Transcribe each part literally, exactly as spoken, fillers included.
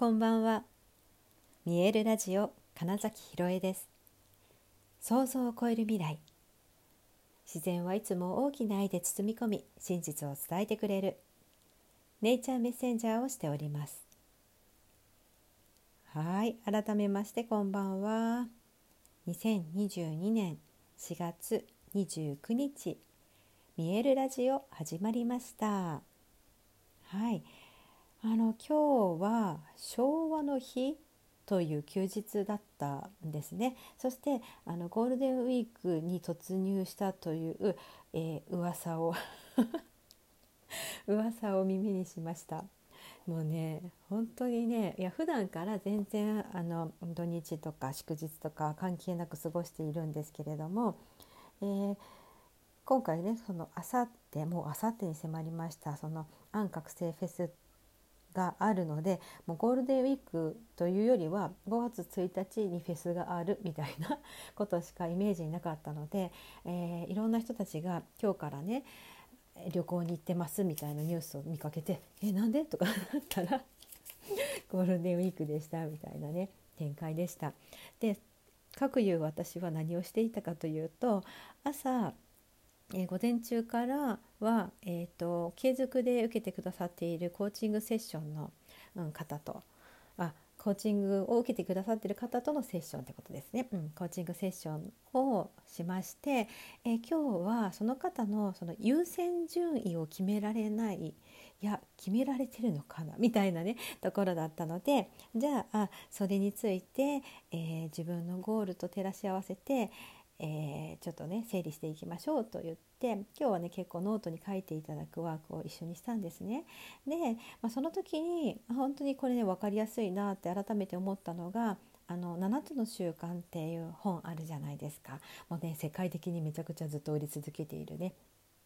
こんばんは。見えるラジオ金崎ひろえです。想像を超える未来。自然はいつも大きな愛で包み込み、真実を伝えてくれるネイチャーメッセンジャーをしております。はい、改めましてこんばんは。にせんにじゅうにねんしがつにじゅうくにち、見えるラジオ始まりました。はい、あの今日は昭和の日という休日だったんですね。そしてあのゴールデンウィークに突入したという、えー、噂を噂を耳にしました。もうね、本当にね、いや普段から全然あの土日とか祝日とか関係なく過ごしているんですけれども、えー、今回ね、そのあさってもうあさってに迫りましたその安覚醒フェスがあるので、もうゴールデンウィークというよりはごがつついたちにフェスがあるみたいなことしかイメージになかったので、えー、いろんな人たちが今日からね旅行に行ってますみたいなニュースを見かけて、えなんでとかなったらゴールデンウィークでしたみたいなね展開でした。で、かくいう私は何をしていたかというと、朝えー、午前中からは、えーと、継続で受けてくださっているコーチングセッションの、うん、方とあコーチングを受けてくださっている方とのセッションってことですね、うん、コーチングセッションをしまして、えー、今日はその方のその優先順位を決められない、いや決められてるのかなみたいなねところだったので、じゃあ、あそれについて、えー、自分のゴールと照らし合わせてえー、ちょっとね整理していきましょうと言って、今日はね結構ノートに書いていただくワークを一緒にしたんですね。で、まあ、その時に本当にこれね分かりやすいなって改めて思ったのが、あのななつの習慣っていう本あるじゃないですか。もうね世界的にめちゃくちゃずっと売り続けているね、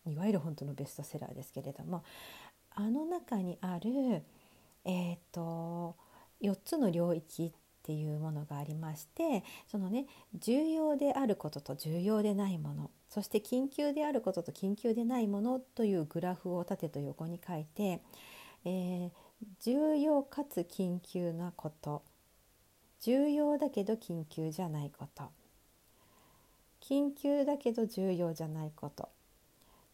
いわゆる本当のベストセラーですけれども、あの中にある、えー、とよっつの領域ってっていうものがありまして、そのね重要であることと重要でないもの、そして緊急であることと緊急でないものというグラフを縦と横に書いて、えー、重要かつ緊急なこと、重要だけど緊急じゃないこと、緊急だけど重要じゃないこと、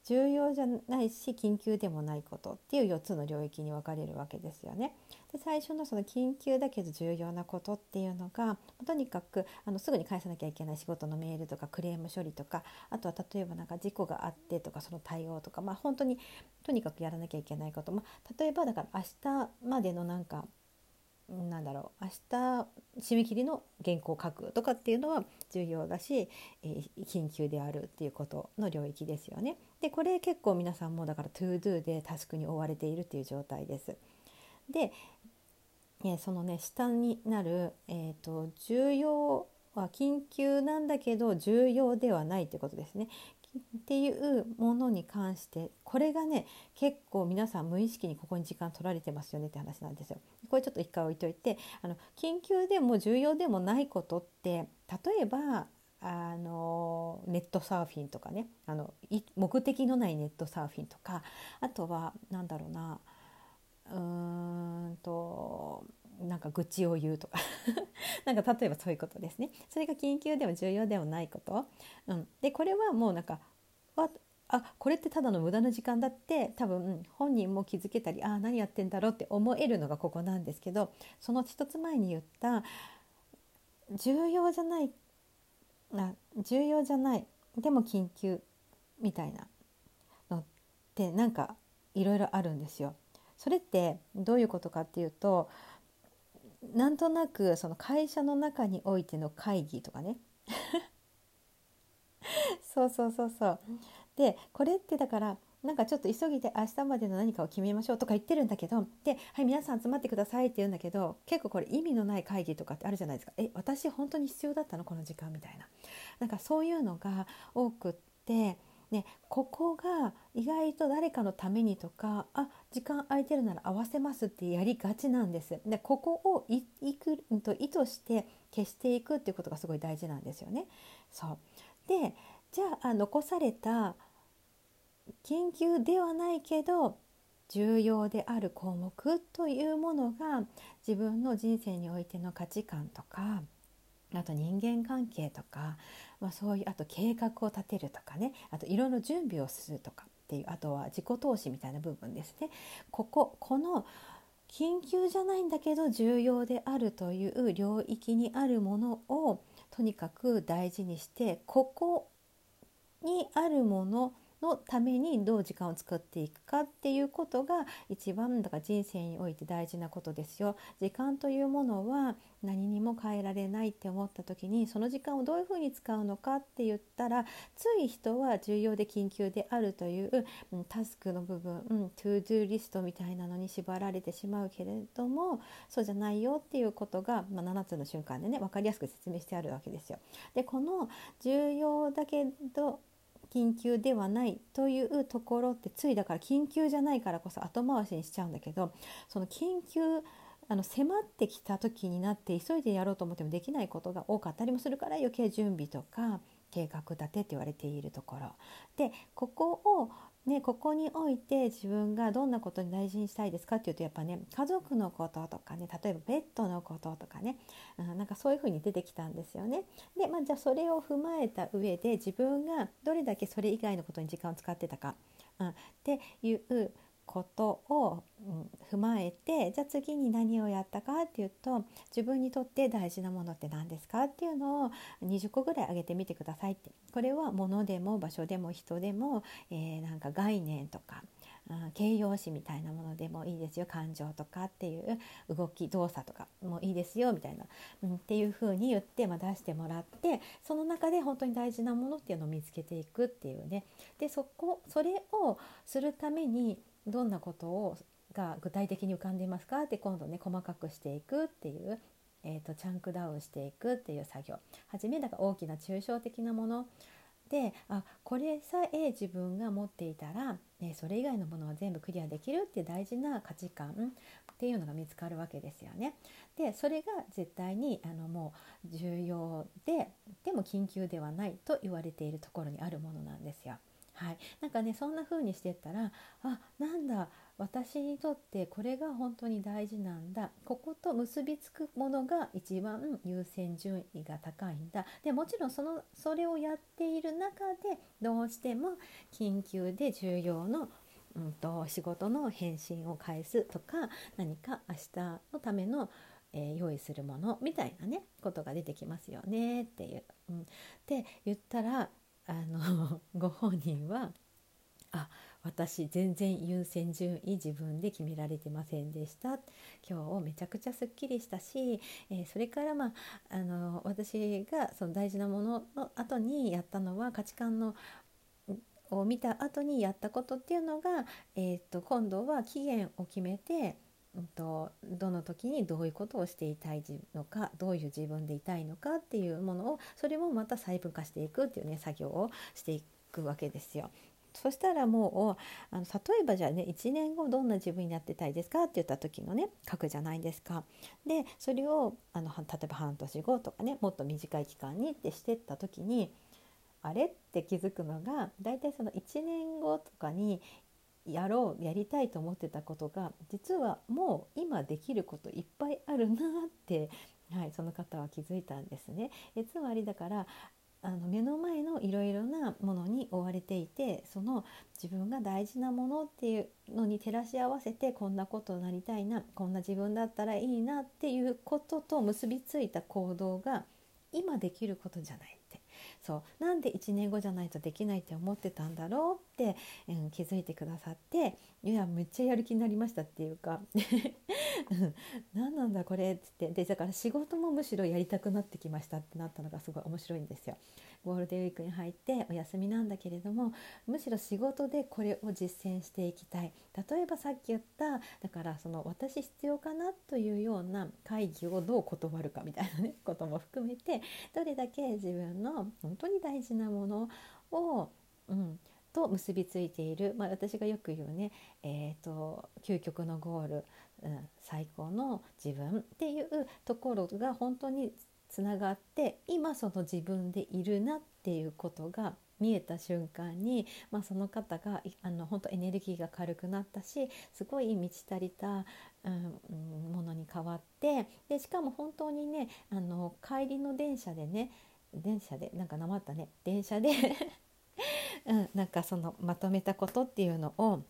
重要じゃないし緊急でもないことっていうよっつの領域に分かれるわけですよね。で、最初のその緊急だけど重要なことっていうのが、とにかくあのすぐに返さなきゃいけない仕事のメールとかクレーム処理とか、あとは例えばなんか事故があってとかその対応とか、まあ、本当にとにかくやらなきゃいけないこと、まあ、例えばだから明日までのなんかなんだろう明日締め切りの原稿を書くとかっていうのは重要だし、えー、緊急であるっていうことの領域ですよね。で、これ結構皆さんもだからトゥードゥでタスクに追われているっていう状態です。で、えー、そのね下になる、えーと、重要は緊急なんだけど重要ではないってことですねっていうものに関して、これがね結構皆さん無意識にここに時間取られてますよねって話なんですよ。これちょっと一回置いといて、あの緊急でも重要でもないことって、例えばあのネットサーフィンとかね、あの目的のないネットサーフィンとか、あとはなんだろうなうーんとなんか愚痴を言うとかなんか例えばそういうことですね。それが緊急でも重要でもないこと、うん、でこれはもうなんかあこれってただの無駄な時間だって多分本人も気づけたり、あ何やってんだろうって思えるのがここなんですけど、その一つ前に言った重要じゃないあ重要じゃないでも緊急みたいなのってなんかいろいろあるんですよ。それってどういうことかっていうと、なんとなくその会社の中においての会議とかねそうそうそうそうで、これってだからなんかちょっと急ぎで明日までの何かを決めましょうとか言ってるんだけど、ではい皆さん集まってくださいって言うんだけど、結構これ意味のない会議とかってあるじゃないですか。え私本当に必要だったのこの時間みたいな、なんかそういうのが多くってね、ここが意外と誰かのためにとか、あ時間空いてるなら合わせますってやりがちなんです。でここをいいくと意図して消していくっていうことがすごい大事なんですよね。そうで、じゃあ残された緊急ではないけど重要である項目というものが自分の人生においての価値観とか、あと人間関係とか、まあ、そういうあと計画を立てるとかね、あといろいろ準備をするとかっていう、あとは自己投資みたいな部分ですね。こここの緊急じゃないんだけど重要であるという領域にあるものをとにかく大事にして、ここにあるもののためにどう時間を作っていくかっていうことが一番だから人生において大事なことですよ。時間というものは何にも変えられないって思った時に、その時間をどういうふうに使うのかって言ったら、つい人は重要で緊急であるという、うん、タスクの部分、うん、トゥードゥーリストみたいなのに縛られてしまうけれども、そうじゃないよっていうことが、まあ、ななつの瞬間でね、分かりやすく説明してあるわけですよ。で、この重要だけど緊急ではないというところって、ついだから緊急じゃないからこそ後回しにしちゃうんだけど、その緊急あの迫ってきた時になって急いでやろうと思ってもできないことが多かったりもするから、余計準備とか計画立てって言われているところで、ここをね、ここにおいて自分がどんなことに大事にしたいですかっていうと、やっぱね、家族のこととかね、例えばベッドのこととかね、うん、なんかそういうふうに出てきたんですよね。で、まあ、じゃあそれを踏まえた上で自分がどれだけそれ以外のことに時間を使ってたか、うん、っていうことを、うん、踏まえて、じゃあ次に何をやったかっていうと、自分にとって大事なものって何ですかっていうのをにじゅっこぐらい挙げてみてくださいって。これは物でも場所でも人でも、えー、なんか概念とか、うん、形容詞みたいなものでもいいですよ、感情とかっていう動き動作とかもいいですよみたいな、うん、っていう風に言って、まあ、出してもらって、その中で本当に大事なものっていうのを見つけていくっていうね。で、そこそれをするためにどんなことをが具体的に浮かんでいますかって、今度ね、細かくしていくっていう、えーと、チャンクダウンしていくっていう作業。はじめだから大きな抽象的なもので、あ、これさえ自分が持っていたら、えー、それ以外のものは全部クリアできるっていう大事な価値観っていうのが見つかるわけですよね。で、それが絶対にあのもう重要で、でも緊急ではないと言われているところにあるものなんですよ。はい、なんかね、そんな風にしてったら、あ、なんだ、私にとってこれが本当に大事なんだ、ここと結びつくものが一番優先順位が高いんだ。でもちろんそのそれをやっている中で、どうしても緊急で重要の、うん、と仕事の返信を返すとか、何か明日のための、えー、用意するものみたいなね、ことが出てきますよねっていう、うん、って言ったら、あのご本人は、あ、私全然優先順位自分で決められてませんでした、今日めちゃくちゃすっきりしたし、えー、それから、まあ、あの私がその大事なものの後にやったのは、価値観のを見た後にやったことっていうのが、えー、っと今度は期限を決めて、どの時にどういうことをしていたいのか、どういう自分でいたいのかっていうものを、それもまた細分化していくっていうね、作業をしていくわけですよ。そしたらもう、あの例えばじゃあね、いちねんごどんな自分になってたいですかって言った時のね、書くじゃないですか。で、それをあの例えば半年後とかね、もっと短い期間にってしてった時に、あれって気づくのが、だいたいそのいちねんごとかにやろうやりたいと思ってたことが、実はもう今できることいっぱいあるなって、はい、その方は気づいたんですね。つまりだから、あの目の前のいろいろなものに追われていて、その自分が大事なものっていうのに照らし合わせて、こんなことになりたいな、こんな自分だったらいいなっていうことと結びついた行動が今できることじゃない。そうなんでいちねんごじゃないとできないって思ってたんだろうって、うん、気づいてくださって、いや、めっちゃやる気になりましたっていうか、うん、何なんだこれっつって、でだから仕事もむしろやりたくなってきましたってなったのがすごい面白いんですよ。ゴールデンウィークに入ってお休みなんだけれども、むしろ仕事でこれを実践していきたい、例えばさっき言った、だからその私必要かなというような会議をどう断るかみたいなね、ことも含めて、どれだけ自分の本当に大事なものを、うん、と結びついている、まあ、私がよく言うね、えーと、究極のゴール、うん、最高の自分っていうところが本当につながって、今その自分でいるなっていうことが見えた瞬間に、まあ、その方があの本当エネルギーが軽くなったし、すごい満ち足りた、うん、ものに変わって、でしかも本当にね、あの帰りの電車でね電車でなんかなまったね電車で、うん、なんかそのまとめたことっていうのを、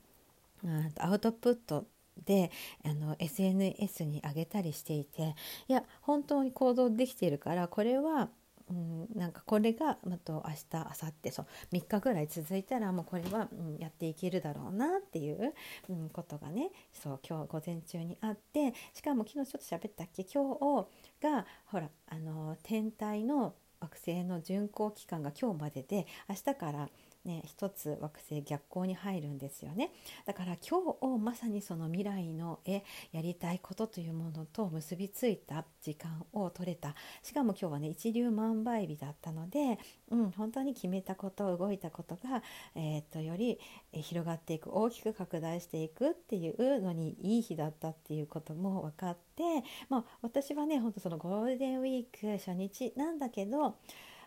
うん、アウトプットであの エスエヌエス に上げたりしていて、いや本当に行動できているから、これは、うん、なんかこれがあと明日明後日そうみっかぐらい続いたらもうこれは、うん、やっていけるだろうなっていう、うん、ことがね、そう今日午前中にあって、しかも昨日ちょっと喋ったっけ、今日がほらあの天体の惑星の巡行期間が今日までで、明日からね、一つ惑星逆行に入るんですよね。だから今日をまさにその未来のえやりたいことというものと結びついた時間を取れた。しかも今日はね一粒万倍日だったので、うん、本当に決めたこと動いたことが、えー、っとより広がっていく、大きく拡大していくっていうのにいい日だったっていうことも分かって、まあ、私はね本当そのゴールデンウィーク初日なんだけど、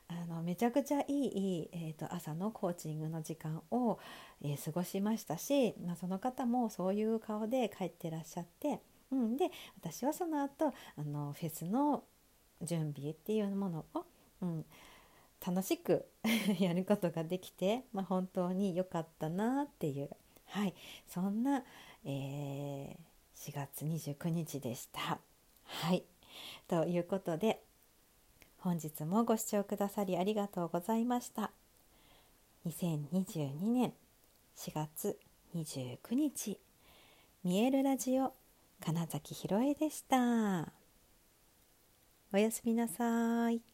あのめちゃくちゃいい、えー、と朝のコーチングの時間を、えー、過ごしましたし、まあ、その方もそういう顔で帰ってらっしゃって、うん、で私はその後あのフェスの準備っていうものを、うん、楽しくやることができて、まあ、本当に良かったなっていう、はい、そんな、えー、しがつにじゅうくにちでした。はい、ということで本日もご視聴くださりありがとうございました。にせんにじゅうにねんしがつにじゅうくにち、見えるラジオ、金崎ひろえでした。おやすみなさい。